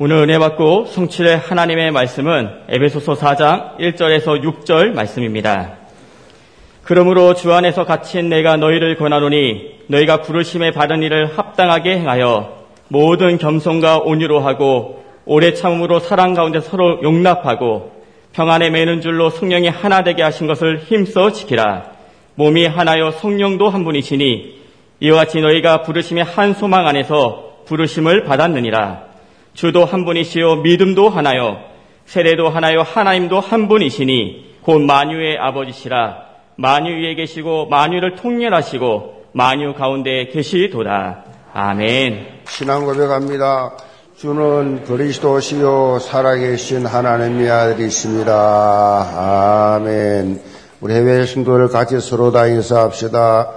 오늘 은혜 받고 성취될 하나님의 말씀은 에베소서 4장 1절에서 6절 말씀입니다. 그러므로 주 안에서 갇힌 내가 너희를 권하노니 너희가 부르심에 바른 일을 합당하게 행하여 모든 겸손과 온유로 하고 오래 참음으로 사랑 가운데 서로 용납하고 평안에 매는 줄로 성령이 하나 되게 하신 것을 힘써 지키라. 몸이 하나여 성령도 한 분이시니 이와 같이 너희가 부르심의 한 소망 안에서 부르심을 받았느니라. 주도 한 분이시요 믿음도 하나요 세례도 하나요 하나님도 한 분이시니 곧 만유의 아버지시라. 만유 위에 계시고 만유를 통렬하시고 만유 가운데 계시도다. 아멘. 신앙 고백합니다. 주는 그리스도시요 살아계신 하나님의 아들이십니다. 아멘. 우리 해외 성도를 같이 서로 다 인사합시다.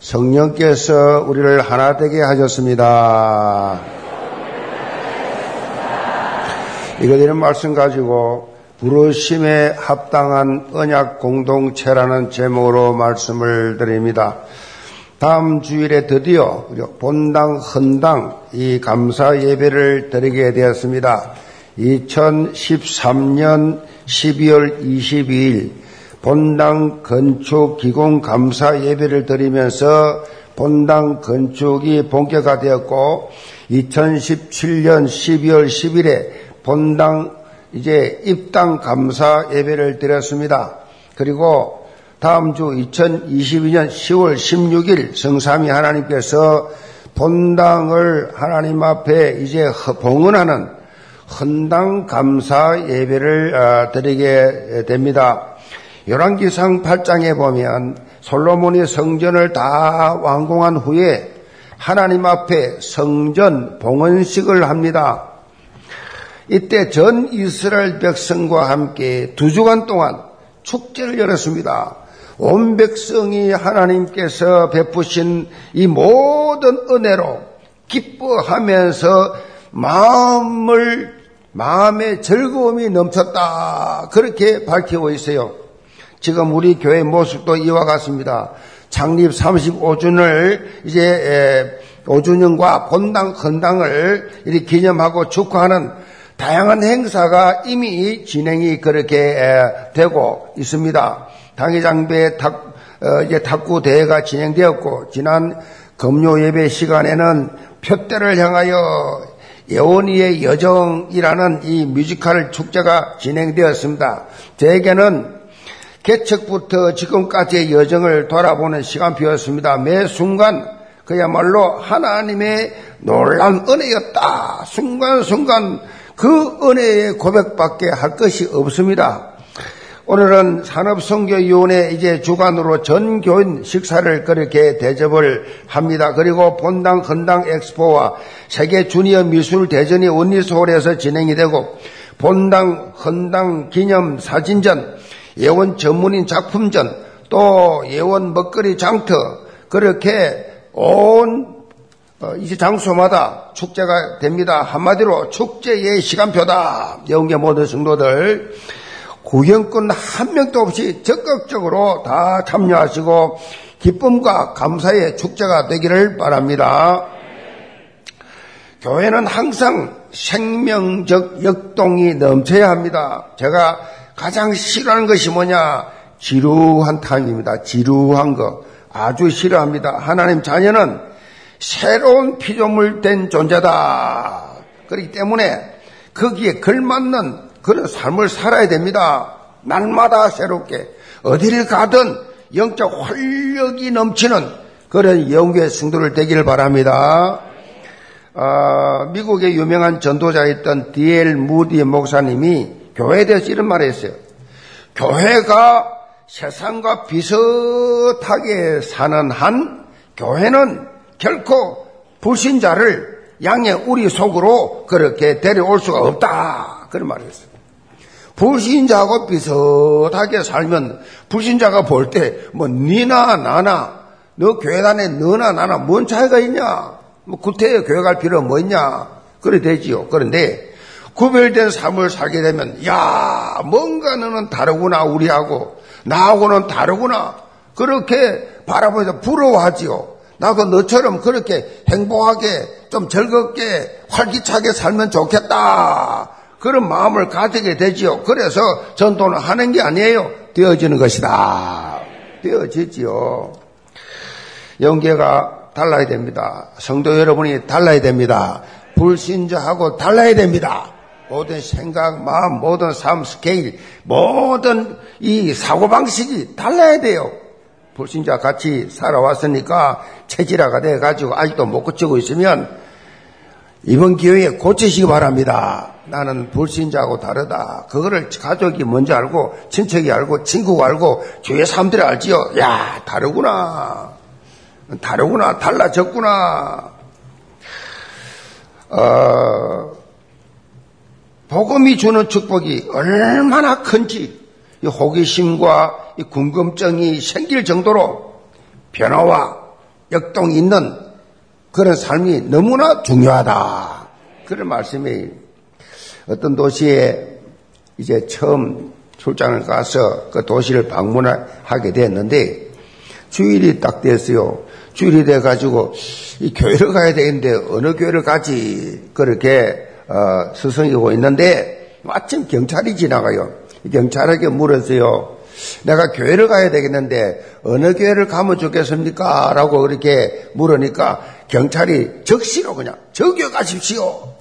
성령께서 우리를 하나 되게 하셨습니다. 이거는 말씀 가지고 부르심에 합당한 언약 공동체라는 제목으로 말씀을 드립니다. 다음 주일에 드디어 본당 헌당 이 감사 예배를 드리게 되었습니다. 2013년 12월 22일 본당 건축 기공 감사 예배를 드리면서 본당 건축이 본격화되었고 2017년 12월 10일에 본당 이제 입당 감사 예배를 드렸습니다. 그리고 다음 주 2022년 10월 16일 성삼위 하나님께서 본당을 하나님 앞에 이제 봉헌하는 헌당 감사 예배를 드리게 됩니다. 열왕기상 8장에 보면 솔로몬이 성전을 다 완공한 후에 하나님 앞에 성전 봉헌식을 합니다. 이때 전 이스라엘 백성과 함께 2주간 동안 축제를 열었습니다. 온 백성이 하나님께서 베푸신 이 모든 은혜로 기뻐하면서 마음의 즐거움이 넘쳤다. 그렇게 밝히고 있어요. 지금 우리 교회 모습도 이와 같습니다. 창립 35주년을 이제 5주년과 본당 헌당을 이렇게 기념하고 축하하는 다양한 행사가 이미 진행이 그렇게 되고 있습니다. 당회장배 탁구 대회가 진행되었고 지난 금요 예배 시간에는 표대를 향하여 예원이의 여정이라는 이 뮤지컬 축제가 진행되었습니다. 저에게는 개척부터 지금까지의 여정을 돌아보는 시간표였습니다. 매 순간 그야말로 하나님의 놀라운 은혜였다. 순간순간 그 은혜의 고백밖에 할 것이 없습니다. 오늘은 산업선교위원회 이제 주관으로 전 교인 식사를 그렇게 대접을 합니다. 그리고 본당 헌당 엑스포와 세계 주니어 미술 대전이 온리서울에서 진행이 되고 본당 헌당 기념 사진전, 예원 전문인 작품전, 또 예원 먹거리 장터 그렇게 온 이제 장소마다 축제가 됩니다. 한마디로 축제의 시간표다. 영계 모든 성도들 구경꾼 한 명도 없이 적극적으로 다 참여하시고 기쁨과 감사의 축제가 되기를 바랍니다. 교회는 항상 생명적 역동이 넘쳐야 합니다. 제가 가장 싫어하는 것이 뭐냐? 지루한 타임입니다. 지루한 것 아주 싫어합니다. 하나님 자녀는 새로운 피조물 된 존재다. 그렇기 때문에 거기에 걸맞는 그런 삶을 살아야 됩니다. 날마다 새롭게 어디를 가든 영적 활력이 넘치는 그런 영계 성도를 되기를 바랍니다. 미국의 유명한 전도자였던 D.L. 무디 목사님이 교회에 대해서 이런 말을 했어요. 교회가 세상과 비슷하게 사는 한 교회는 결코 불신자를 양의 우리 속으로 그렇게 데려올 수가 없다. 그런 말을 했어요. 불신자하고 비슷하게 살면 불신자가 볼 때 뭐 니나 나나 너 교회 다니네 너나 나나 뭔 차이가 있냐. 뭐 구태여 교회 갈 필요는 뭐 있냐. 그래 되지요. 그런데 구별된 삶을 살게 되면 야 뭔가 너는 다르구나. 우리하고 나하고는 다르구나. 그렇게 바라보면서 부러워하지요. 나 그 너처럼 그렇게 행복하게 좀 즐겁게 활기차게 살면 좋겠다. 그런 마음을 가지게 되지요. 그래서 전도는 하는 게 아니에요. 되어지는 것이다. 되어지지요. 영계가 달라야 됩니다. 성도 여러분이 달라야 됩니다. 불신자하고 달라야 됩니다. 모든 생각, 마음, 모든 삶 스케일, 모든 이 사고방식이 달라야 돼요. 불신자 같이 살아왔으니까 체질화가 돼가지고 아직도 못 고치고 있으면 이번 기회에 고치시기 바랍니다. 나는 불신자하고 다르다. 그거를 가족이 먼저 알고 친척이 알고 친구가 알고 주위 사람들이 알지요. 야, 다르구나. 달라졌구나. 복음이 주는 축복이 얼마나 큰지 이 호기심과 이 궁금증이 생길 정도로 변화와 역동이 있는 그런 삶이 너무나 중요하다. 그런 말씀이 어떤 도시에 이제 처음 출장을 가서 그 도시를 방문하게 됐는데 주일이 딱 됐어요. 주일이 돼가지고 이 교회를 가야 되는데 어느 교회를 가지 그렇게 서성이고 있는데 마침 경찰이 지나가요. 경찰에게 물었어요. 내가 교회를 가야 되겠는데 어느 교회를 가면 좋겠습니까? 라고 그렇게 물으니까 경찰이 적시로 그냥 저 교회 가십시오.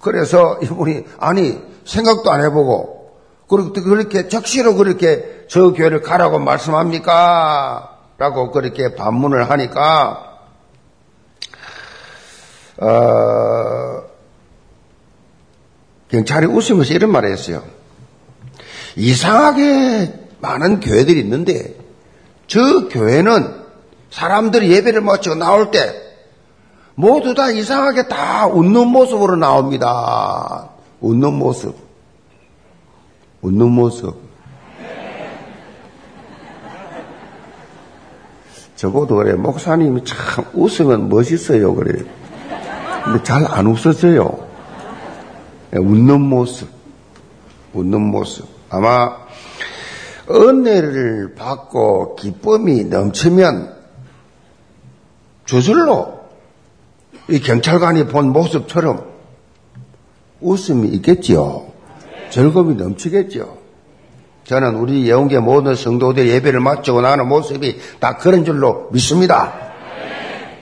그래서 이분이 아니 생각도 안 해보고 그렇게 적시로 그렇게 저 교회를 가라고 말씀합니까? 라고 그렇게 반문을 하니까 경찰이 웃으면서 이런 말을 했어요. 이상하게 많은 교회들이 있는데 저 교회는 사람들이 예배를 마치고 나올 때 모두 다 이상하게 다 웃는 모습으로 나옵니다. 웃는 모습. 저보도 그래. 목사님이 참 웃으면 멋있어요. 그래. 근데 잘 안 웃었어요. 웃는 모습. 아마 은혜를 받고 기쁨이 넘치면 저절로 이 경찰관이 본 모습처럼 웃음이 있겠지요. 즐거움이 넘치겠지요. 저는 우리 예언계 모든 성도들 예배를 마치고 나가는 모습이 다 그런 줄로 믿습니다.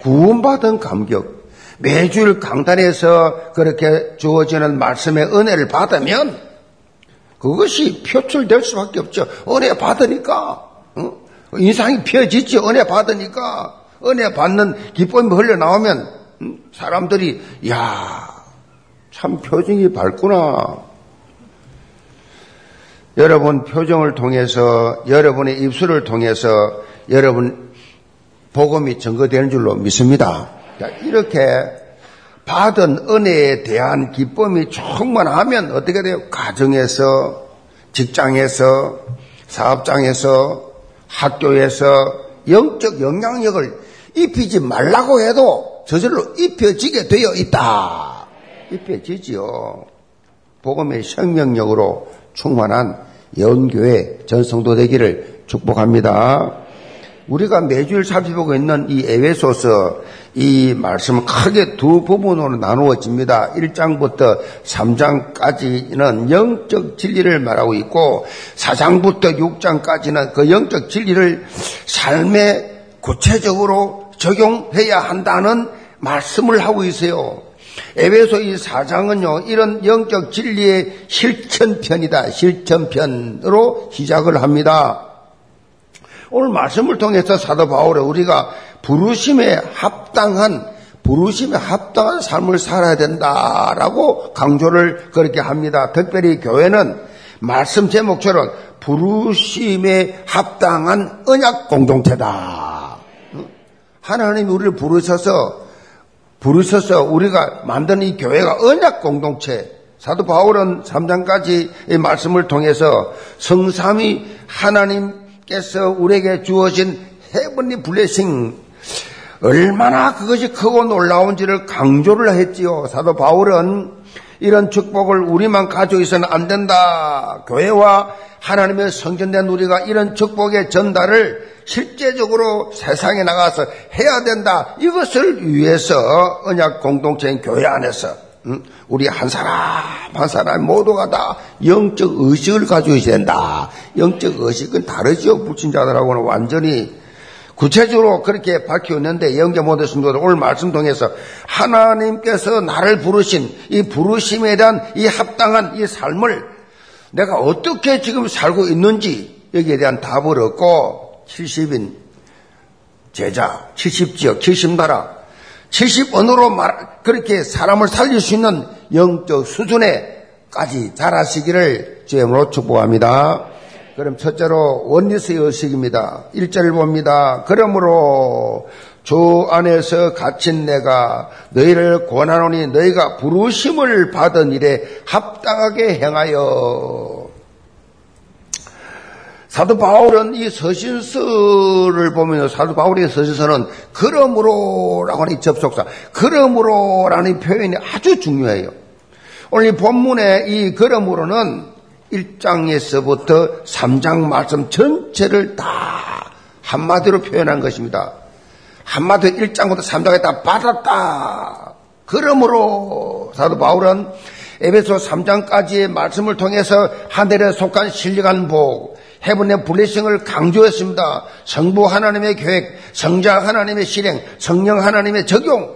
구원받은 감격. 매주일 강단에서 그렇게 주어지는 말씀의 은혜를 받으면 그것이 표출될 수밖에 없죠. 은혜 받으니까 인상이 펴지죠. 은혜 받는 기쁨이 흘러나오면 사람들이 이야 참 표정이 밝구나. 여러분 표정을 통해서 여러분의 입술을 통해서 여러분 복음이 증거되는 줄로 믿습니다. 이렇게 받은 은혜에 대한 기쁨이 충만하면 어떻게 돼요? 가정에서, 직장에서, 사업장에서, 학교에서 영적 영향력을 입히지 말라고 해도 저절로 입혀지게 되어 있다. 입혀지지요. 복음의 생명력으로 충만한 예언교회 전성도 되기를 축복합니다. 우리가 매주일 살펴보고 있는 이 에베소서 이 말씀은 크게 두 부분으로 나누어집니다. 1장부터 3장까지는 영적 진리를 말하고 있고 4장부터 6장까지는 그 영적 진리를 삶에 구체적으로 적용해야 한다는 말씀을 하고 있어요. 에베소 이 4장은요, 이런 영적 진리의 실천편이다. 실천편으로 시작을 합니다. 오늘 말씀을 통해서 사도 바울은 우리가 부르심에 합당한 삶을 살아야 된다라고 강조를 그렇게 합니다. 특별히 교회는 말씀 제목처럼 부르심에 합당한 언약 공동체다. 하나님이 우리를 부르셔서 우리가 만든 이 교회가 언약 공동체. 사도 바울은 3장까지의 말씀을 통해서 성삼위 하나님 께서 우리에게 주어진 헤븐리 블레싱 얼마나 그것이 크고 놀라운지를 강조를 했지요. 사도 바울은 이런 축복을 우리만 가지고 있어서는 안 된다. 교회와 하나님의 성전된 우리가 이런 축복의 전달을 실제적으로 세상에 나가서 해야 된다. 이것을 위해서 언약 공동체인 교회 안에서 우리 한 사람 한 사람 모두가 다 영적 의식을 가지고 있어야 된다. 영적 의식은 다르죠. 불신자들하고는 완전히 구체적으로 그렇게 밝혀있는데 영계 모든 성도들 오늘 말씀 통해서 하나님께서 나를 부르신 이 부르심에 대한 이 합당한 이 삶을 내가 어떻게 지금 살고 있는지 여기에 대한 답을 얻고 70인 제자, 70지역, 70나라, 70언어로 그렇게 사람을 살릴 수 있는 영적 수준에까지 자라시기를 주의 이름으로 축복합니다. 그럼 첫째로 원리스의 의식입니다. 1절을 봅니다. 그러므로 주 안에서 갇힌 내가 너희를 권하노니 너희가 부르심을 받은 일에 합당하게 행하여. 사도 바울은 이 서신서를 보면 사도 바울의 서신서는 그러므로라고 하는 이 접속사, 그러므로라는 표현이 아주 중요해요. 오늘 이 본문의 이 그러므로는 1장에서부터 3장 말씀 전체를 다 한마디로 표현한 것입니다. 한마디로 1장부터 3장에 다 받았다. 그러므로 사도 바울은 에베소 3장까지의 말씀을 통해서 하늘에 속한 신령한 복, 헤븐의 블레싱을 강조했습니다. 성부 하나님의 계획, 성자 하나님의 실행, 성령 하나님의 적용,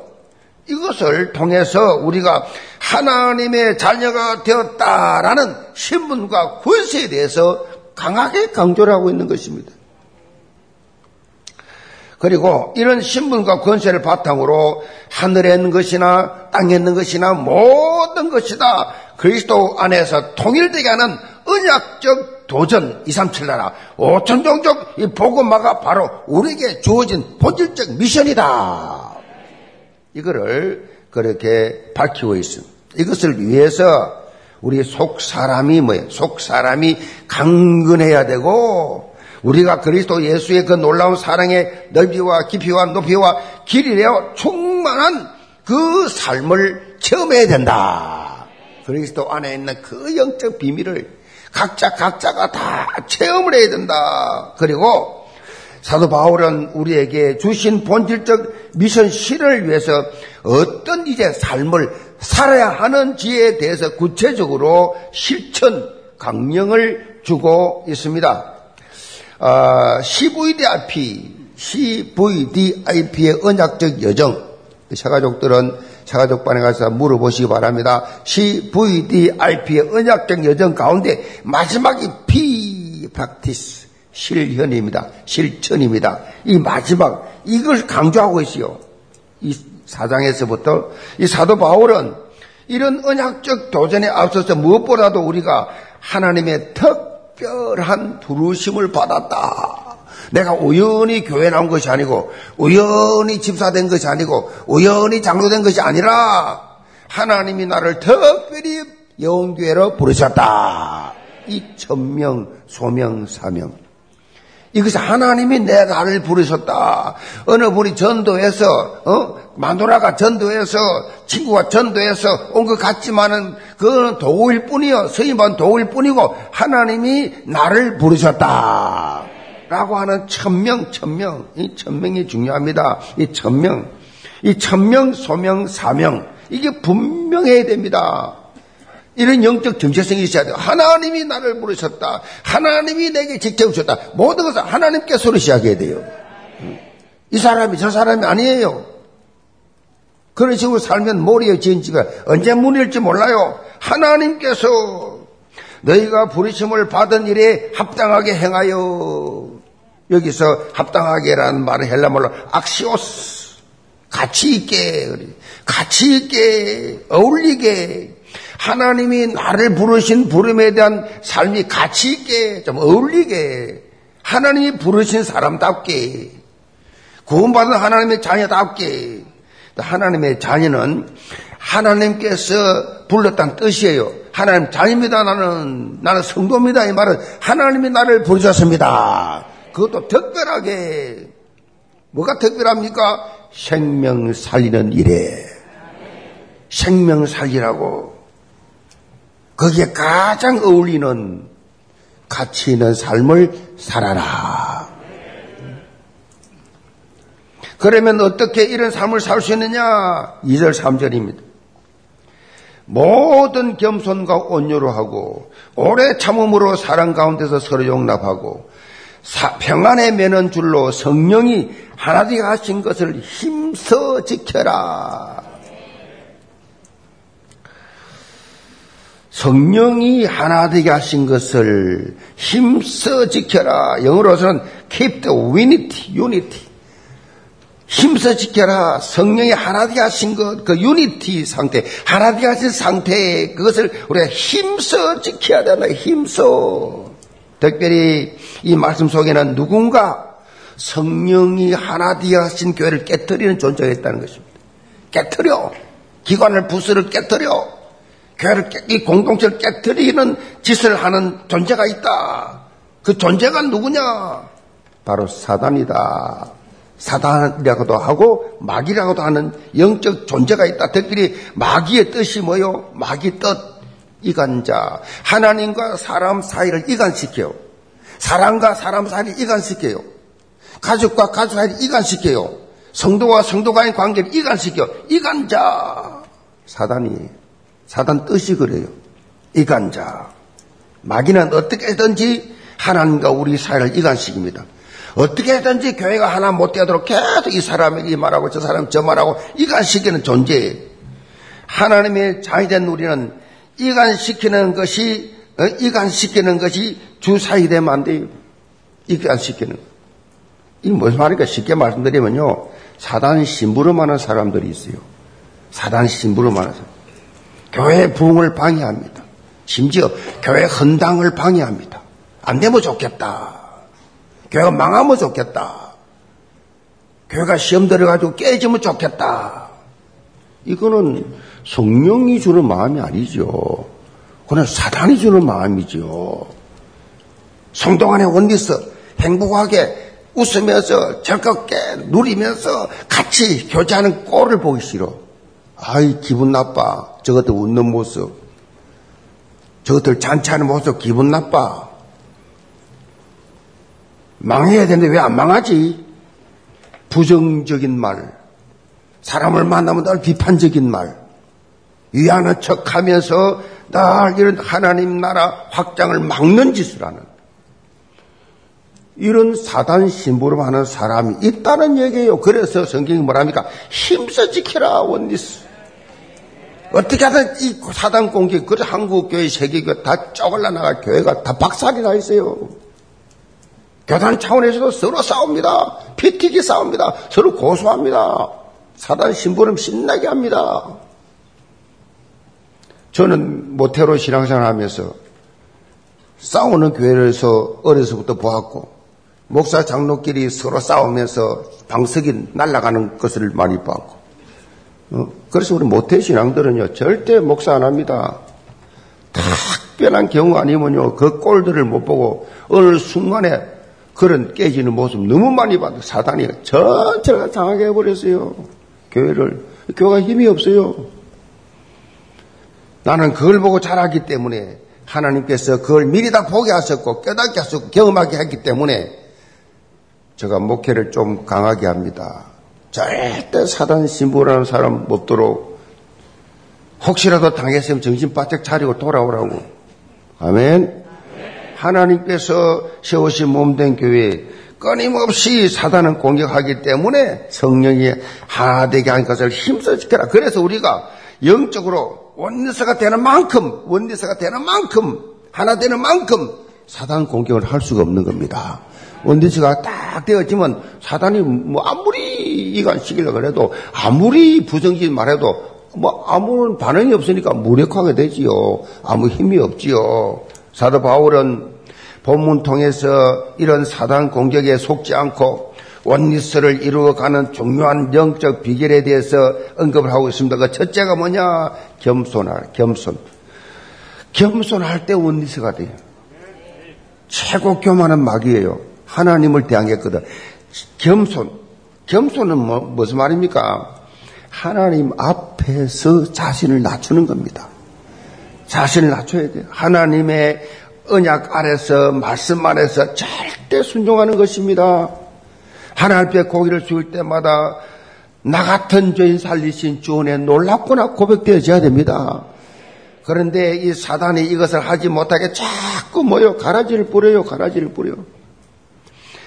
이것을 통해서 우리가 하나님의 자녀가 되었다라는 신분과 권세에 대해서 강하게 강조를 하고 있는 것입니다. 그리고 이런 신분과 권세를 바탕으로 하늘에 있는 것이나 땅에 있는 것이나 모든 것이 다 그리스도 안에서 통일되게 하는 언약적 도전 237나라 5천 종족 이 복음화가 바로 우리에게 주어진 본질적 미션이다. 이거를 그렇게 밝히고 있습니다. 이것을 위해서 우리 속사람이 뭐예요? 속사람이 강건해야 되고 우리가 그리스도 예수의 그 놀라운 사랑의 넓이와 깊이와 높이와 길이로 충만한 그 삶을 체험해야 된다. 그리스도 안에 있는 그 영적 비밀을 각자가 다 체험을 해야 된다. 그리고 사도 바울은 우리에게 주신 본질적 미션 실현을 위해서 어떤 이제 삶을 살아야 하는지에 대해서 구체적으로 실천 강령을 주고 있습니다. CVDIP의 언약적 여정. 새가족들은 새가족반에 가서 물어보시기 바랍니다. CVDIP의 언약적 여정 가운데 마지막이 P, practice. 실현입니다. 실천입니다. 이 마지막 이걸 강조하고 있어요. 이 4장에서부터 이 사도 바울은 이런 언약적 도전에 앞서서 무엇보다도 우리가 하나님의 특별한 부르심을 받았다. 내가 우연히 교회 나온 것이 아니고 우연히 집사된 것이 아니고 우연히 장로된 것이 아니라 하나님이 나를 특별히 영교회로 부르셨다. 이 천명, 소명, 사명 이것이 하나님이 내 나를 부르셨다. 어느 분이 전도해서 마누라가 전도해서 친구가 전도해서 온 것 같지만은 그건 도구일 뿐이요. 스님은 도구일 뿐이고 하나님이 나를 부르셨다. 라고 하는 천명. 이 천명이 중요합니다. 이 천명, 소명, 사명 이게 분명해야 됩니다. 이런 영적 정체성이 있어야 돼요. 하나님이 나를 부르셨다. 하나님이 내게 직접 주셨다. 모든 것은 하나님께서로 시작해야 돼요. 이 사람이 저 사람이 아니에요. 그런 식으로 살면 모래에 지은 집에 언제 무너질지 몰라요. 하나님께서 너희가 부르심을 받은 일에 합당하게 행하여. 여기서 합당하게라는 말은 헬라말로 악시오스. 가치 있게 어울리게. 하나님이 나를 부르신 부름에 대한 삶이 가치 있게 좀 어울리게 하나님이 부르신 사람답게 구원받은 하나님의 자녀답게. 하나님의 자녀는 하나님께서 불렀다는 뜻이에요. 하나님 자녀입니다. 나는 성도입니다. 이 말은 하나님이 나를 부르셨습니다. 그것도 특별하게. 뭐가 특별합니까? 생명 살리는 일에 생명 살리라고 거기에 가장 어울리는 가치 있는 삶을 살아라. 그러면 어떻게 이런 삶을 살 수 있느냐? 2절 3절입니다. 모든 겸손과 온유로 하고 오래 참음으로 사랑 가운데서 서로 용납하고 평안에 매는 줄로 성령이 하나 되게 하신 것을 힘써 지켜라. 성령이 하나 되게 하신 것을 힘써 지켜라. 영어로서는 keep the unity. 힘써 지켜라. 성령이 하나 되게 하신 것, 그 유니티 상태, 하나 되게 하신 상태, 그것을 우리가 힘써 지켜야 된다. 힘써. 특별히 이 말씀 속에는 누군가 성령이 하나 되게 하신 교회를 깨뜨리는 존재가 있다는 것입니다. 깨뜨려. 기관을, 부스를 깨뜨려. 교회를, 이 공동체를 깨뜨리는 짓을 하는 존재가 있다. 그 존재가 누구냐? 바로 사단이다. 사단이라고도 하고 마귀라고도 하는 영적 존재가 있다. 특별히 마귀의 뜻이 뭐요? 마귀 뜻, 이간자. 하나님과 사람 사이를 이간시켜요. 사람과 사람 사이를 이간시켜요. 가족과 가족 사이를 이간시켜요. 성도와 성도 간의 관계를 이간시켜요. 이간자. 사단 뜻이 그래요. 이간자. 마귀는 어떻게든지 하나님과 우리 사이를 이간시킵니다. 어떻게든지 교회가 하나 못되도록 계속 이 사람이 이 말하고 저 사람이 저 말하고 이간시키는 존재예요. 하나님의 자녀된 우리는 이간시키는 것이 주사위 되면 안 돼요. 이간시키는 것. 이게 무슨 말인가 쉽게 말씀드리면요. 사단 심부름하는 사람들이 있어요. 사단 심부름하는 사람. 교회 부흥을 방해합니다. 심지어 교회 헌당을 방해합니다. 안 되면 좋겠다. 교회가 망하면 좋겠다. 교회가 시험 들어가지고 깨지면 좋겠다. 이거는 성령이 주는 마음이 아니죠. 그건 사단이 주는 마음이죠. 성도 간의 원리서 행복하게 웃으면서 즐겁게 누리면서 같이 교제하는 꼴을 보기 싫어. 아이 기분 나빠. 저것들 웃는 모습. 저것들 잔치하는 모습 기분 나빠. 망해야 되는데 왜 안 망하지? 부정적인 말, 사람을 만나면 늘 비판적인 말, 위하는 척하면서 날 이런 하나님 나라 확장을 막는 짓을 하는 이런 사단 심부름하는 사람이 있다는 얘기예요. 그래서 성경이 뭐랍니까? 힘써 지켜라 원리스. 어떻게 하든 이 사단 공격, 그래 한국 교회, 세계 교회 다 쪼글라 나가 교회가 다 박살이 나 있어요. 교단 차원에서도 서로 싸웁니다. 피튀기 싸웁니다. 서로 고소합니다. 사단 심부름 신나게 합니다. 저는 모태로 신앙생활 하면서 싸우는 교회에서 어려서부터 보았고 목사 장로끼리 서로 싸우면서 방석이 날아가는 것을 많이 보았고 그래서 우리 모태 신앙들은요 절대 목사 안 합니다. 특별한 경우 아니면요 그 꼴들을 못 보고 어느 순간에 그런 깨지는 모습 너무 많이 봤는데 사단이 전체를 당하게 해버렸어요. 교회를. 교회가 힘이 없어요. 나는 그걸 보고 자랐기 때문에 하나님께서 그걸 미리 다 보게 하셨고 깨닫게 하셨고 경험하게 했기 때문에 제가 목회를 좀 강하게 합니다. 절대 사단 심부라는 사람 없도록 혹시라도 당했으면 정신 바짝 차리고 돌아오라고. 아멘. 하나님께서 세우신 몸된 교회 끊임없이 사단은 공격하기 때문에 성령이 하나 되게 한 것을 힘써 지켜라. 그래서 우리가 영적으로 원리스가 되는 만큼 하나 되는 만큼 사단 공격을 할 수가 없는 겁니다. 원리스가 딱 되어지면 사단이 뭐 아무리 이간시키려고 해도 아무리 부정적인 말해도 뭐 아무런 반응이 없으니까 무력화가 되지요. 아무 힘이 없지요. 사도 바울은 본문 통해서 이런 사단 공격에 속지 않고 원리스를 이루어가는 중요한 영적 비결에 대해서 언급을 하고 있습니다. 그 첫째가 뭐냐? 겸손. 겸손할 때 원리스가 돼요. 최고 교만한 마귀예요. 하나님을 대항했거든. 겸손은 무슨 말입니까? 하나님 앞에서 자신을 낮추는 겁니다. 자신을 낮춰야 돼요. 하나님의 언약 아래서 말씀 아래서 절대 순종하는 것입니다. 하나님 앞에 고기를 죽일 때마다 나 같은 죄인 살리신 주 은혜 놀랍구나 고백되어져야 됩니다. 그런데 이 사단이 이것을 하지 못하게 자꾸 가라지를 뿌려요.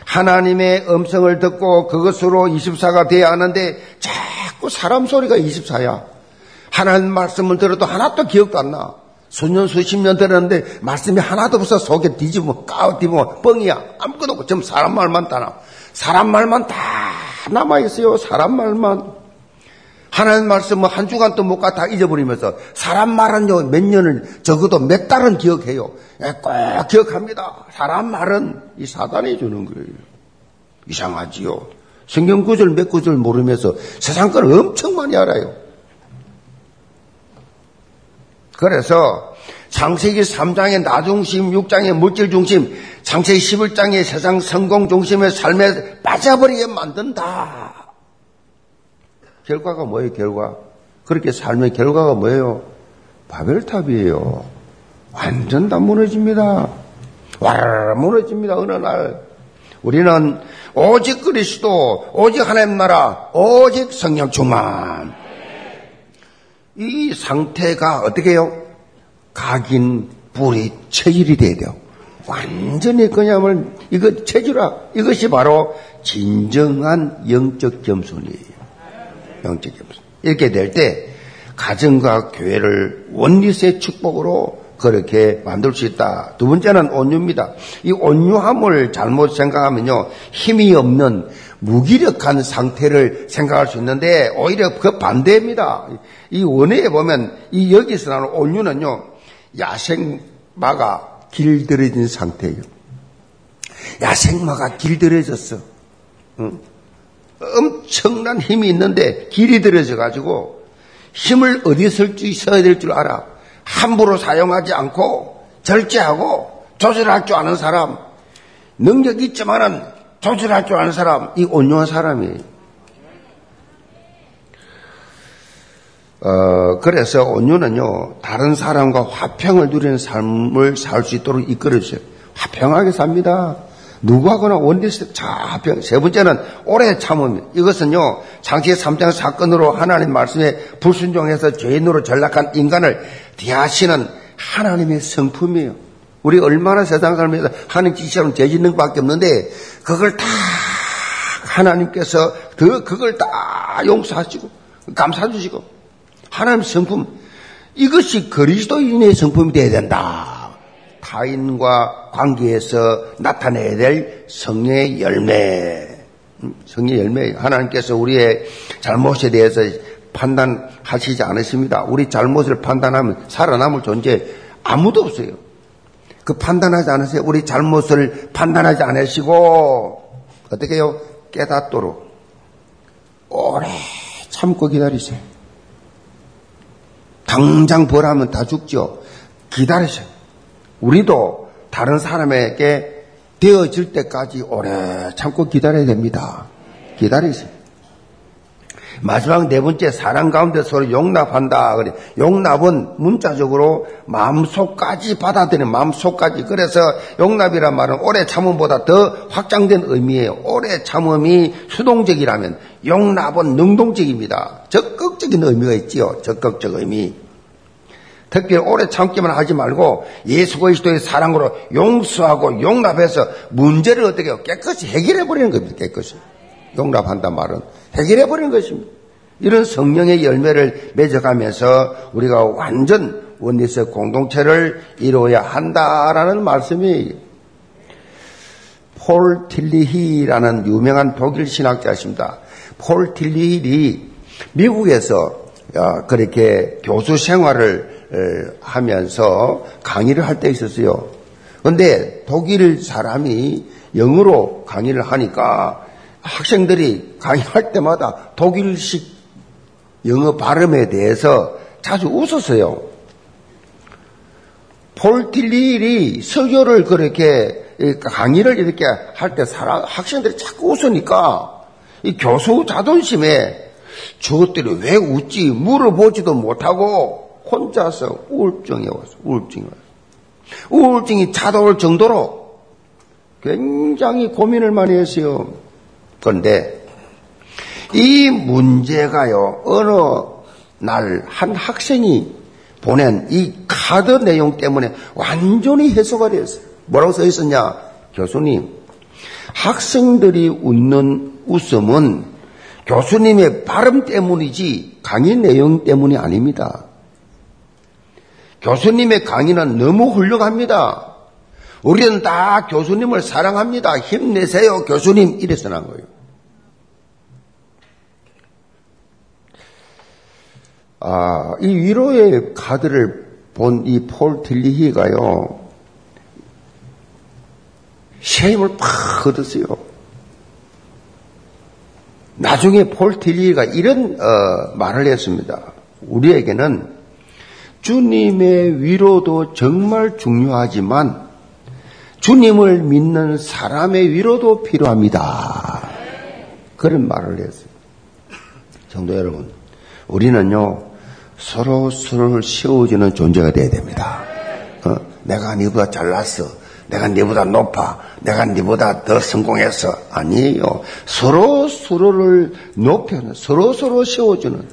하나님의 음성을 듣고 그것으로 24가 돼야 하는데 자꾸 사람 소리가 24야. 하나님 말씀을 들어도 하나도 기억도 안 나. 수년 수십 년 들었는데 말씀이 하나도 없어. 속에 뒤집어 뻥이야. 아무것도 없고 지금 사람 말만 다 남아있어요. 사람 말만. 하나님 말씀은 한 주간도 못 가 다 잊어버리면서 사람 말은요 몇 년을 적어도 몇 달은 기억해요. 꼭 기억합니다. 사람 말은 이 사단이 주는 거예요. 이상하지요. 성경 구절 몇 구절 모르면서 세상 걸 엄청 많이 알아요. 그래서 창세기 3장의 나중심, 6장의 물질중심, 창세기 11장의 세상 성공중심의 삶에 빠져버리게 만든다. 결과가 뭐예요? 그렇게 삶의 결과가 뭐예요? 바벨탑이에요. 완전 다 무너집니다. 와르르 무너집니다. 어느 날 우리는 오직 그리스도, 오직 하나님 나라, 오직 성령 충만. 이 상태가 어떻게 해요? 각인 불이 체질이 돼야 돼요. 완전히 그냥 이거 체질화. 이것이 바로 진정한 영적 겸손이에요. 영적 겸손. 이렇게 될 때 가정과 교회를 원리스의 축복으로 그렇게 만들 수 있다. 두 번째는 온유입니다. 이 온유함을 잘못 생각하면요 힘이 없는 무기력한 상태를 생각할 수 있는데 오히려 그 반대입니다. 이 원어에 보면 이 여기서 나오는 온유는요 야생마가 길들여진 상태예요. 야생마가 길들여졌어. 엄청난 힘이 있는데 길이 들여져가지고 힘을 어디 써야 될 줄 알아. 함부로 사용하지 않고 절제하고 조절할 줄 아는 사람, 능력이 있지만은 조절할 줄 아는 사람, 이 온유한 사람이에요. 그래서 온유는요 다른 사람과 화평을 누리는 삶을 살 수 있도록 이끌어주세요. 화평하게 삽니다. 누구하거나 원리스 화평. 세 번째는 오래 참음. 이것은요 창세기 3장 사건으로 하나님 말씀에 불순종해서 죄인으로 전락한 인간을 대하시는 하나님의 성품이에요. 우리 얼마나 세상 사람에서 하나님 지시하면 죄 짓는 것밖에 없는데 그걸 다 하나님께서 그걸 다 용서하시고 감싸주시고 하나님 성품, 이것이 그리스도인의 성품이 되어야 된다. 타인과 관계에서 나타내야 될 성령의 열매. 성령의 열매. 하나님께서 우리의 잘못에 대해서 판단하시지 않으십니다. 우리 잘못을 판단하면 살아남을 존재 아무도 없어요. 그 판단하지 않으세요. 우리 잘못을 판단하지 않으시고 어떻게 해요? 깨닫도록 오래 참고 기다리세요. 당장 벌하면 다 죽죠. 기다리세요. 우리도 다른 사람에게 되어질 때까지 오래 참고 기다려야 됩니다. 기다리세요. 마지막 네 번째, 사랑 가운데 서로 용납한다. 그래. 용납은 문자적으로 마음속까지 받아들이는 마음속까지. 그래서 용납이란 말은 오래 참음보다 더 확장된 의미예요. 오래 참음이 수동적이라면 용납은 능동적입니다. 적극적인 의미가 있지요. 적극적 의미. 특히 오래 참기만 하지 말고 예수 그리스도의 사랑으로 용서하고 용납해서 문제를 어떻게 해요? 깨끗이 해결해버리는 겁니다. 깨끗이. 용납한단 말은 해결해버리는 것입니다. 이런 성령의 열매를 맺어가면서 우리가 완전 원리스 공동체를 이루어야 한다라는 말씀이에요. 폴 틸리히라는 유명한 독일 신학자십니다. 폴 틸리히 미국에서 그렇게 교수 생활을 하면서 강의를 할 때 있었어요. 그런데 독일 사람이 영어로 강의를 하니까 학생들이 강의할 때마다 독일식 영어 발음에 대해서 자주 웃었어요. 폴틸리히 설교를 그렇게 강의를 이렇게 할 때 학생들이 자꾸 웃으니까 이 교수 자존심에 저것들이 왜 웃지 물어보지도 못하고 혼자서 우울증이 왔어. 우울증이 왔어. 우울증이 찾아올 정도로 굉장히 고민을 많이 했어요. 그런데 이 문제가요, 어느 날 한 학생이 보낸 이 카드 내용 때문에 완전히 해소가 됐어요. 뭐라고 써 있었냐? 교수님, 학생들이 웃는 웃음은 교수님의 발음 때문이지 강의 내용 때문이 아닙니다. 교수님의 강의는 너무 훌륭합니다. 우리는 다 교수님을 사랑합니다. 힘내세요, 교수님. 이래서 난 거예요. 아, 이 위로의 카드를 본 이 폴 틸리히가요, 새 힘을 팍 얻었어요. 나중에 폴 틸리히가 이런 말을 했습니다. 우리에게는 주님의 위로도 정말 중요하지만 주님을 믿는 사람의 위로도 필요합니다. 그런 말을 했어요. 성도 여러분, 우리는요, 서로 서로를 세워주는 존재가 되어야 됩니다. 내가 네보다 잘났어. 내가 네보다 높아. 내가 네보다 더 성공했어. 아니에요. 서로 서로를 높여주는, 서로 서로 세워주는,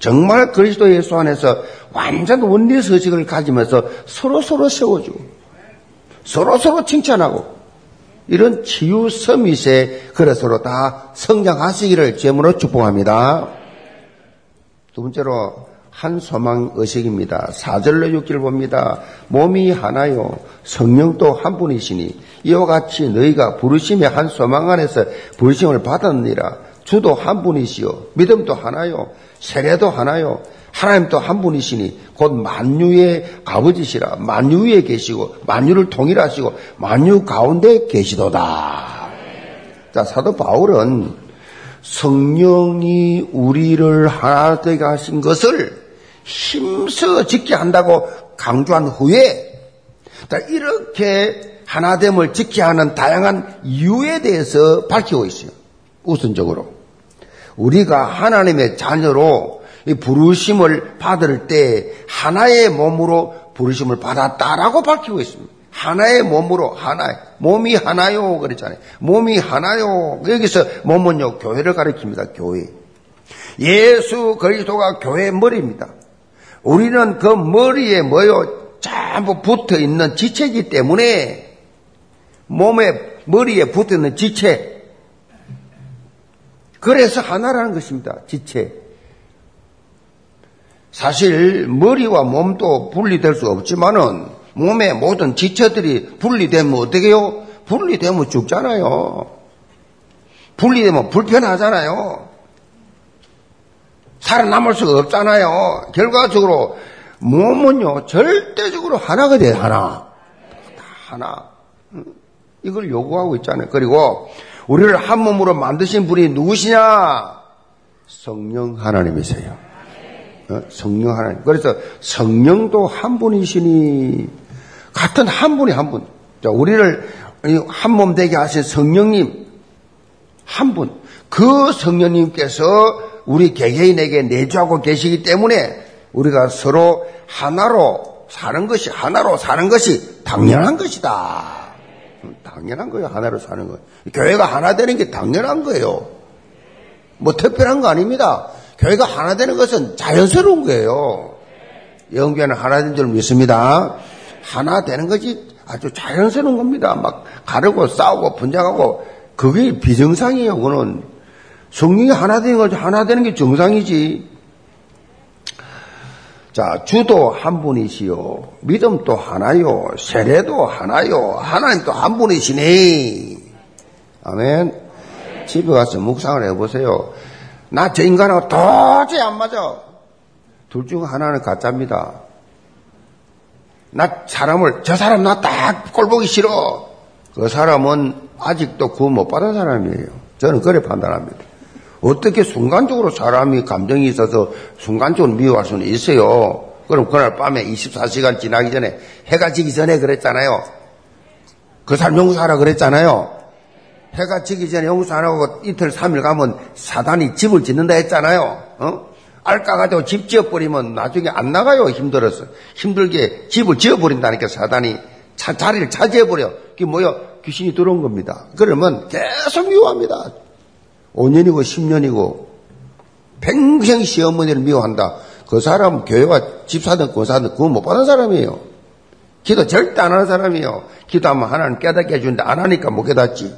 정말 그리스도 예수 안에서 완전 원리 서식을 가지면서 서로 서로 세워주고 서로 서로 칭찬하고 이런 치유 서밋에 그래 서로 다 성장하시기를 제물로 축복합니다. 두 번째로 한 소망 의식입니다. 4절로 6절 봅니다. 몸이 하나요 성령도 한 분이시니 이와 같이 너희가 부르심의 한 소망 안에서 부르심을 받았느니라. 주도 한 분이시요 믿음도 하나요 세례도 하나요 하나님도 한 분이시니 곧 만유의 아버지시라. 만유 위에 계시고 만유를 통일하시고 만유 가운데 계시도다. 자, 사도 바울은 성령이 우리를 하나 되게 하신 것을 힘써 짓게 한다고 강조한 후에 이렇게 하나됨을 짓게 하는 다양한 이유에 대해서 밝히고 있어요. 우선적으로 우리가 하나님의 자녀로 부르심을 받을 때 하나의 몸으로 부르심을 받았다라고 밝히고 있습니다. 하나의 몸으로, 하나의 몸이 하나요 그랬잖아요. 몸이 하나요. 여기서 몸은요 교회를 가리킵니다. 교회. 예수 그리스도가 교회의 머리입니다. 우리는 그 머리에 뭐요 전부 붙어있는 지체이기 때문에 몸에 머리에 붙어있는 지체. 그래서 하나라는 것입니다. 지체. 사실 머리와 몸도 분리될 수 없지만은 몸의 모든 지체들이 분리되면 어떻게 해요? 분리되면 죽잖아요. 분리되면 불편하잖아요. 살아남을 수가 없잖아요. 결과적으로 몸은요, 절대적으로 하나가 돼요, 하나. 다 하나. 이걸 요구하고 있잖아요. 그리고 우리를 한 몸으로 만드신 분이 누구시냐? 성령 하나님이세요. 성령 하나님. 그래서 성령도 한 분이시니, 같은 한 분이 한 분. 자, 우리를 한 몸 되게 하신 성령님 한 분. 그 성령님께서 우리 개개인에게 내주하고 계시기 때문에 우리가 서로 하나로 사는 것이, 하나로 사는 것이 당연한 것이다. 당연한 거예요. 하나로 사는 거. 교회가 하나 되는 게 당연한 거예요. 뭐 특별한 거 아닙니다. 교회가 하나 되는 것은 자연스러운 거예요. 영교회는 하나 된 줄 믿습니다. 하나 되는 것이 아주 자연스러운 겁니다. 막 가르고 싸우고 분쟁하고 그게 비정상이에요. 그거는 성령이 하나 되는 거지. 하나 되는 게 정상이지. 자, 주도 한 분이시요 믿음도 하나요 세례도 하나요 하나님도 한 분이시네. 아멘. 집에 가서 묵상을 해보세요. 나 저 인간하고 도저히 안 맞아. 둘 중 하나는 가짜입니다. 나 사람을, 저 사람 나 딱 꼴보기 싫어. 그 사람은 아직도 구원 못 받은 사람이에요. 저는 그래 판단합니다. 어떻게 순간적으로 사람이 감정이 있어서 순간적으로 미워할 수는 있어요. 그럼 그날 밤에 24시간 지나기 전에, 해가 지기 전에 그랬잖아요. 그 사람 용서하라 그랬잖아요. 해가 지기 전에 용서 안 하고 이틀, 3일 가면 사단이 집을 짓는다 했잖아요. 알까가지고 집 지어버리면 나중에 안 나가요. 힘들어서. 힘들게 집을 지어버린다니까 사단이. 자리를 차지해버려. 그게 뭐요? 귀신이 들어온 겁니다. 그러면 계속 미워합니다. 5년이고 10년이고 평생 시어머니를 미워한다. 그 사람 교회가 집사든 권사든 구원 못 받은 사람이에요. 기도 절대 안 하는 사람이에요. 기도하면 하나님 깨닫게 해주는데 안 하니까 못 깨닫지.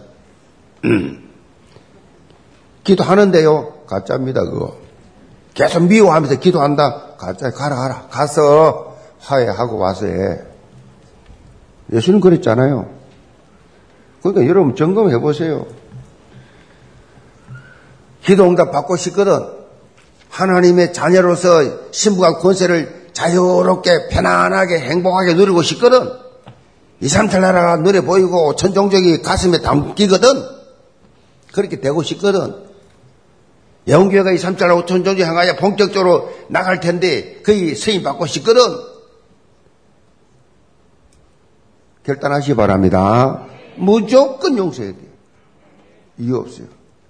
기도하는데요. 가짜입니다. 그거. 계속 미워하면서 기도한다. 가짜. 가라. 가서 화해하고 와서 해. 예수는 그랬잖아요. 그러니까 여러분 점검해 보세요. 기도 응답 받고 싶거든. 하나님의 자녀로서 신부가 권세를 자유롭게 편안하게 행복하게 누리고 싶거든. 이삼천나라가 눈에 보이고 천종족이 가슴에 담기거든. 그렇게 되고 싶거든. 영교회가 이삼천나라 천종족 향하여 본격적으로 나갈 텐데 그의 세임 받고 싶거든. 결단하시기 바랍니다. 무조건 용서해야 돼요. 이유 없어요.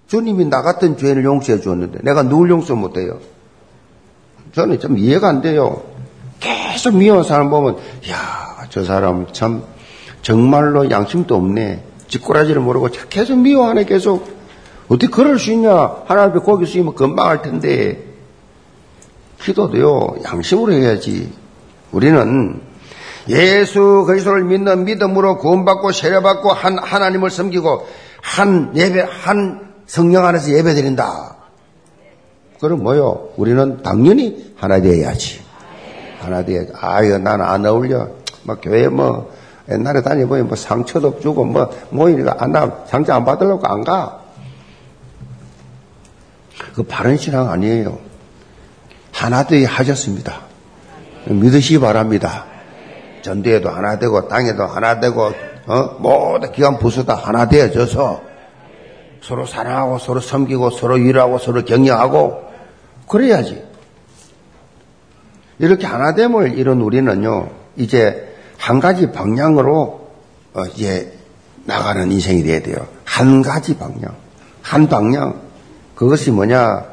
주님이 나 같은 죄인을 용서해 주었는데 내가 누굴 용서 못해요? 저는 좀 이해가 안 돼요. 계속 미워하는 사람 보면 야, 저 사람 참 정말로 양심도 없네. 쥐꼬라지를 모르고 계속 미워하네. 계속 어떻게 그럴 수 있냐. 하나님 앞에 고개 숙이면 금방 할 텐데. 기도도요 양심으로 해야지. 우리는 예수 그리스도를 믿는 믿음으로 구원받고 세례받고 한 하나님을 섬기고 한 예배 한 성령 안에서 예배드린다. 그럼 뭐요? 우리는 당연히 하나 되어야지. 하나 되어야지. 아유, 난 안 어울려. 막 교회 뭐 옛날에 다녀보면 뭐 상처도 주고 뭐 모이니까 나 상처 안 받으려고 안 가. 그 바른 신앙 아니에요. 하나 되어 하셨습니다. 믿으시기 바랍니다. 전도에도 하나 되고 땅에도 하나 되고 모든 기관 부서 다 하나 되어져서 서로 사랑하고 서로 섬기고 서로 위로하고 서로 격려하고 그래야지. 이렇게 하나됨을 이룬 우리는요 이제 한 가지 방향으로 이제 나가는 인생이 돼야 돼요. 한 가지 방향, 한 방향. 그것이 뭐냐?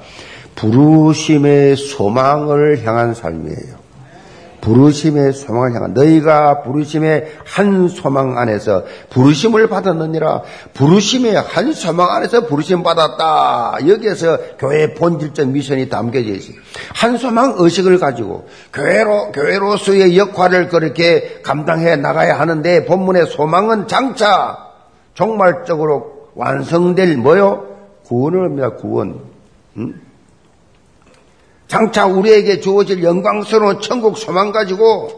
부르심의 소망을 향한 삶이에요. 부르심의 소망을 향한, 너희가 부르심의 한 소망 안에서 부르심을 받았느니라. 부르심의 한 소망 안에서 부르심 받았다. 여기에서 교회의 본질적 미션이 담겨져 있어요. 한 소망 의식을 가지고 교회로서의 역할을 그렇게 감당해 나가야 하는데 본문의 소망은 장차 종말적으로 완성될 뭐요? 구원을 합니다. 구원. 장차 우리에게 주어질 영광스러운 천국 소망 가지고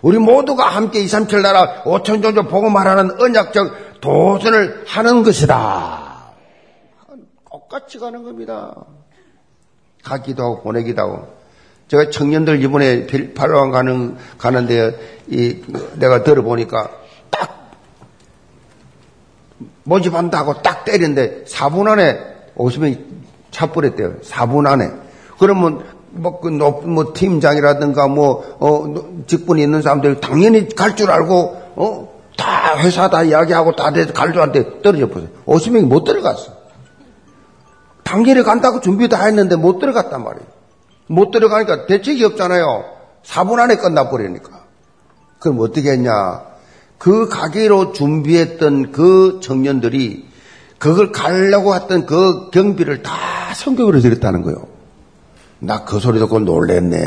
우리 모두가 함께 이삼천나라 오천종족 복음하라는 언약적 도전을 하는 것이다. 똑같이 가는 겁니다. 가기도 하고 보내기도 하고. 제가 청년들 이번에 팔로왕 가는데 내가 들어보니까 딱 모집한다고 딱 때리는데 4분 안에 50명이 차버렸대요. 4분 안에. 그러면, 팀장이라든가, 직분이 있는 사람들 당연히 갈 줄 알고, 다 회사 다 이야기하고 다 돼서 갈 줄 알았는데 떨어져 버렸어요. 50명이 못 들어갔어. 당연히 간다고 준비 다 했는데 못 들어갔단 말이에요. 못 들어가니까 대책이 없잖아요. 4분 안에 끝나버리니까. 그럼 어떻게 했냐. 그 가기로 준비했던 그 청년들이 그걸 가려고 했던 그 경비를 다 성경으로 드렸다는 거예요. 나 그 소리 듣고 놀랬네.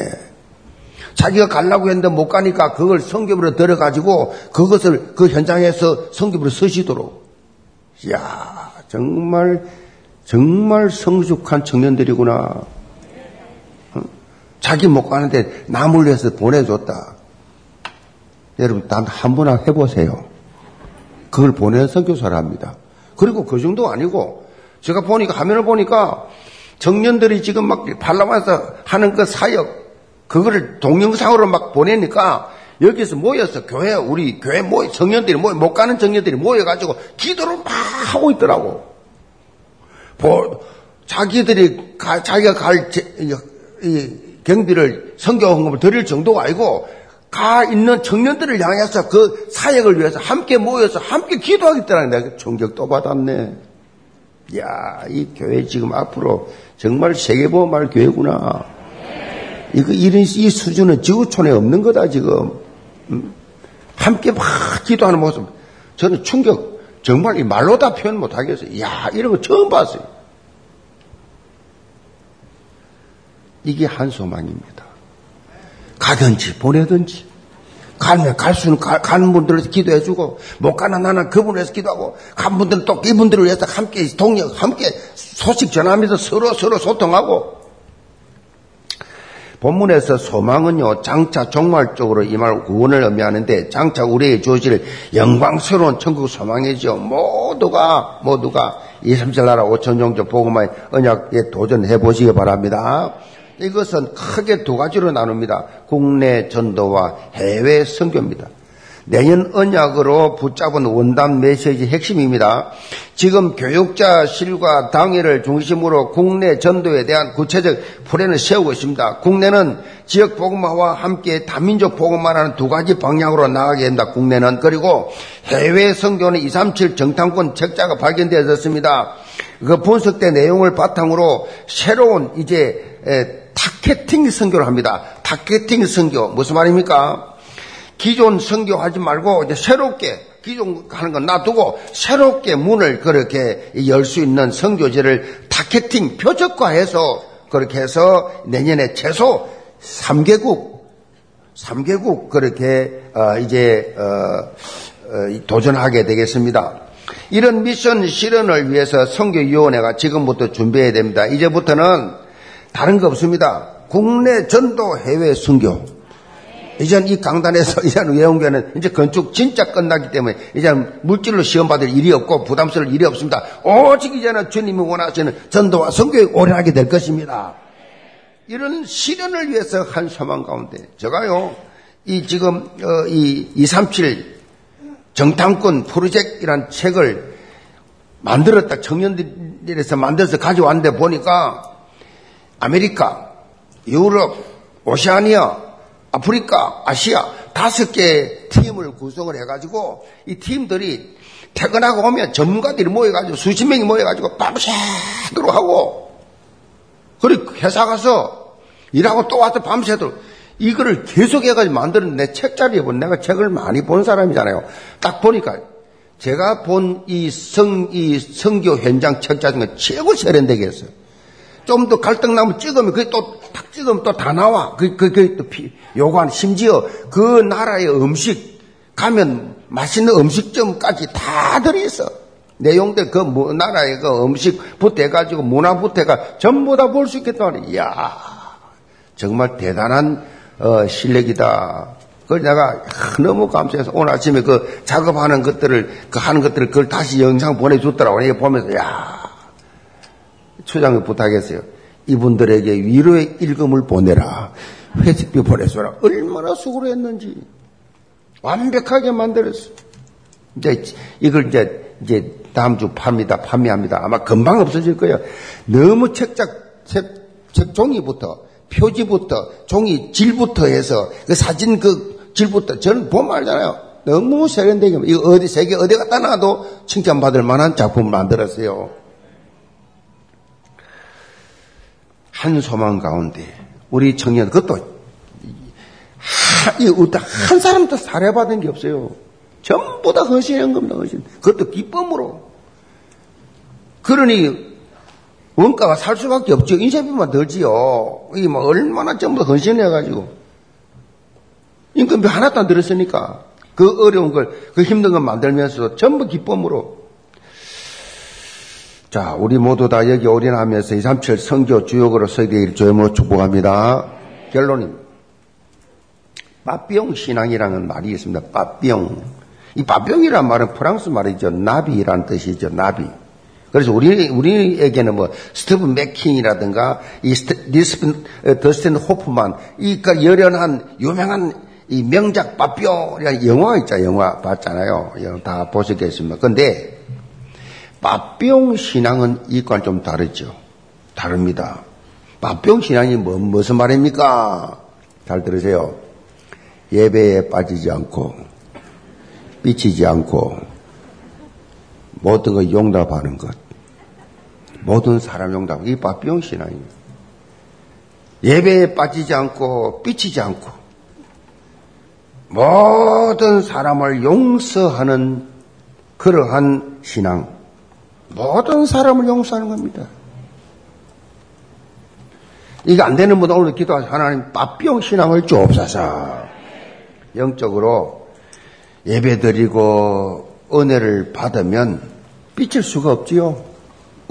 자기가 가려고 했는데 못 가니까 그걸 성경으로 들어가지고 그것을 그 현장에서 성경으로 쓰시도록. 이야, 정말 성숙한 청년들이구나. 자기 못 가는데 남을 위해서 보내줬다. 여러분, 단 한 번 해보세요. 그걸 보내는 선교사를 합니다. 그리고 그 정도 아니고 제가 보니까 화면을 보니까 청년들이 지금 막 팔로와서 하는 그 사역, 그거를 동영상으로 막 보내니까 여기서 모여서 청년들이 못 가는 청년들이 모여가지고 기도를 막 하고 있더라고. 자기가 갈 경비를 선교헌금을 드릴 정도가 아니고 가 있는 청년들을 향해서 그 사역을 위해서 함께 모여서 함께 기도하겠다는 내가 충격도 받았네. 야, 이 교회 지금 앞으로 정말 세계보험할 교회구나. 이 수준은 지구촌에 없는 거다, 지금. 함께 막 기도하는 모습. 저는 충격, 정말 이 말로 다 표현 못 하겠어요. 이야, 이런 거 처음 봤어요. 이게 한 소망입니다. 가든지 보내든지, 가면 갈수는 가는 분들을 기도해주고, 못 가는 나는 그분을 위해서 기도하고, 간 분들은 또 이분들을 위해서 함께 동력, 함께 소식 전하면서 서로 소통하고. 본문에서 소망은요, 장차 종말적으로 임할 구원을 의미하는데, 장차 우리의 주어질 영광스러운 천국 소망이죠. 모두가 2, 3절 나라 5천 종족 복음의 언약에 도전해 보시기 바랍니다. 이것은 크게 두 가지로 나눕니다. 국내 전도와 해외 선교입니다. 내년 언약으로 붙잡은 원단 메시지 핵심입니다. 지금 교육자 실과 당회를 중심으로 국내 전도에 대한 구체적 플랜을 세우고 있습니다. 국내는 지역 복음화와 함께 다민족 복음화라는 두 가지 방향으로 나가게 된다. 국내는 그리고 해외 선교는 237 정탐권 책자가 발견되었습니다. 그 분석된 내용을 바탕으로 새로운 타겟팅 선교를 합니다. 타겟팅 선교 무슨 말입니까? 기존 선교하지 말고 이제 새롭게 기존 하는 건 놔두고 새롭게 문을 그렇게 열 수 있는 선교제를 타겟팅 표적화해서 그렇게 해서 내년에 최소 3개국 그렇게 도전하게 되겠습니다. 이런 미션 실현을 위해서 선교위원회가 지금부터 준비해야 됩니다. 이제부터는 다른 거 없습니다. 국내 전도 해외 선교. 이젠 이 강단에서 이제는 외운교는 이제 건축 진짜 끝나기 때문에 이제는 물질로 시험받을 일이 없고 부담스러울 일이 없습니다. 오직 이제는 주님이 원하시는 전도와 선교에 올인하게 될 것입니다. 이런 실현을 위해서 한 소망 가운데 제가요 이 지금 237 정탐꾼 프로젝트라는 책을 만들었다 청년들에서 만들어서 가져왔는데 보니까 아메리카, 유럽, 오세아니아 아프리카, 아시아 5개의 팀을 구성을 해가지고 이 팀들이 퇴근하고 오면 전문가들이 모여가지고 수십 명이 모여가지고 밤새도록 하고 그리고 회사 가서 일하고 또 와서 밤새도록 이거를 계속해가지고 만드는 내 책자리에 본 내가 책을 많이 본 사람이잖아요. 딱 보니까 제가 본 이 선교 현장 책자 중에 최고 세련되게 했어요. 좀 더 갈등 나면 찍으면 그게 또 탁 찍으면 또 다 나와. 그게 또 요구한 심지어 그 나라의 음식 가면 맛있는 음식점까지 다 들어있어. 내용들 그 나라의 그 음식부터 해가지고 문화부터 해가 전부 다 볼 수 있겠다. 이야 정말 대단한 실력이다. 그걸 내가 너무 감사해서 오늘 아침에 그 작업하는 것들을 그걸 다시 영상 보내줬더라고. 이거 보면서 야. 초장을 부탁했어요. 이분들에게 위로의 일금을 보내라. 회식비 보내줘라. 얼마나 수고를 했는지. 완벽하게 만들었어요. 이걸 다음 주 판매합니다. 아마 금방 없어질 거예요. 너무 책 종이부터, 표지부터, 종이 질부터 해서, 그 사진 그 질부터, 저는 보면 알잖아요. 너무 세련되게. 이거 세계 어디 갖다 놔도 칭찬받을 만한 작품을 만들었어요. 한 소망 가운데 우리 청년 그것도 한 사람도 살해받은 게 없어요. 전부 다 헌신한 겁니다. 헌신. 그것도 기쁨으로. 그러니 원가가 살 수밖에 없죠. 인쇄비만 들지요. 이게 뭐 얼마나 전부 다 헌신해가지고 인건비 하나도 안 들었으니까 그 어려운 걸 그 힘든 걸 만들면서도 전부 기쁨으로. 자, 우리 모두 다 여기 올인하면서 237 선교 주역으로 서기를 주임으로 축복합니다. 결론입니다. 빠삐용 신앙이라는 말이 있습니다. 빠삐용. 이 빠삐용이란 말은 프랑스 말이죠. 나비란 뜻이죠. 나비. 그래서 우리에게는 스티븐 맥킹이라든가, 더스틴 호프만, 그러니까 열연한, 유명한 이 명작 빠삐용이라는 영화 있잖아요. 영화 봤잖아요. 다 보셨겠습니다. 근데, 빠삐용 신앙은 이과는 좀 다르죠. 다릅니다. 빠삐용 신앙이 무슨 말입니까? 잘 들으세요. 예배에 빠지지 않고, 삐치지 않고, 모든 걸 용납하는 것. 모든 사람 용납. 이게 빠삐용 신앙입니다. 예배에 빠지지 않고 삐치지 않고 모든 사람을 용서하는 그러한 신앙, 모든 사람을 용서하는 겁니다. 이게 안 되는 분은 오늘 기도하세요. 하나님 빠삐용 신앙을 주옵소서. 영적으로 예배드리고 은혜를 받으면 삐칠 수가 없지요.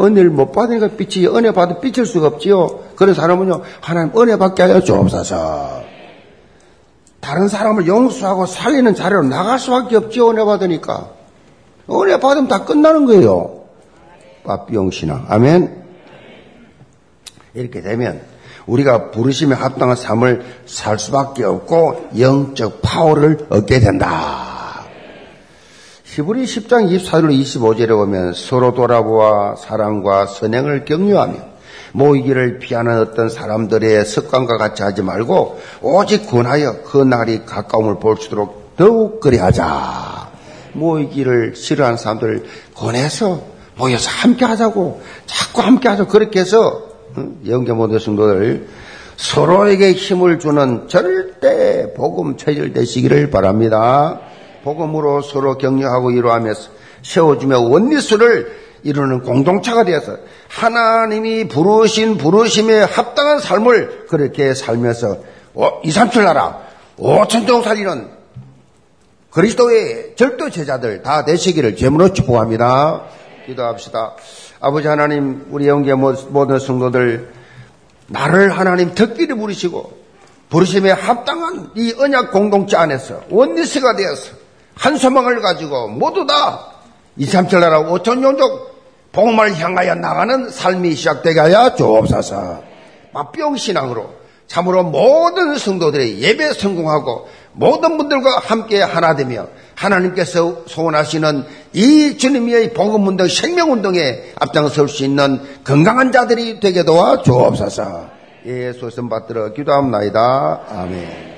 은혜를 못 받으니까 삐치지, 은혜 받으면 삐칠 수가 없지요. 그런 사람은요, 하나님 은혜 받게 하여 주옵소서. 다른 사람을 용서하고 살리는 자리로 나갈 수밖에 없지요. 은혜 받으니까. 은혜 받으면 다 끝나는 거예요. 빠삐용 신앙. 아멘. 이렇게 되면 우리가 부르심에 합당한 삶을 살 수밖에 없고 영적 파워를 얻게 된다. 히브리 10장 24절로 25절에 보면 서로 돌아보아 사랑과 선행을 격려하며 모이기를 피하는 어떤 사람들의 습관과 같이 하지 말고 오직 권하여 그 날이 가까움을 볼 수 있도록 더욱 그리하자. 모이기를 싫어하는 사람들 권해서 모여서 함께 하자고, 자꾸 함께 하자고, 그렇게 해서 영계 모든 성도들 서로에게 힘을 주는 절대 복음 체질 되시기를 바랍니다. 복음으로 서로 격려하고 위로하며 세워주며 원리수를 이루는 공동체가 되어서 하나님이 부르신 부르심에 합당한 삶을 그렇게 살면서 2, 3천 나라 5천종 살리는 그리스도의 절도 제자들 다 되시기를 제물로 축복합니다. 기도합시다. 아버지 하나님, 우리 영계 모든 성도들 나를 하나님 특별히 부르시고 부르심에 합당한 이 언약 공동체 안에서 원리스가 되어서 한 소망을 가지고 모두 다 2, 3천 나라 5천 종족 복음을 향하여 나가는 삶이 시작되게 하여 주옵소서. 빠삐용 신앙으로 참으로 모든 성도들의 예배 성공하고 모든 분들과 함께 하나 되며 하나님께서 소원하시는 이 주님의 복음운동, 생명운동에 앞장설 수 있는 건강한 자들이 되게 도와 주옵소서. 예수의 손 받들어 기도합니다. 아멘.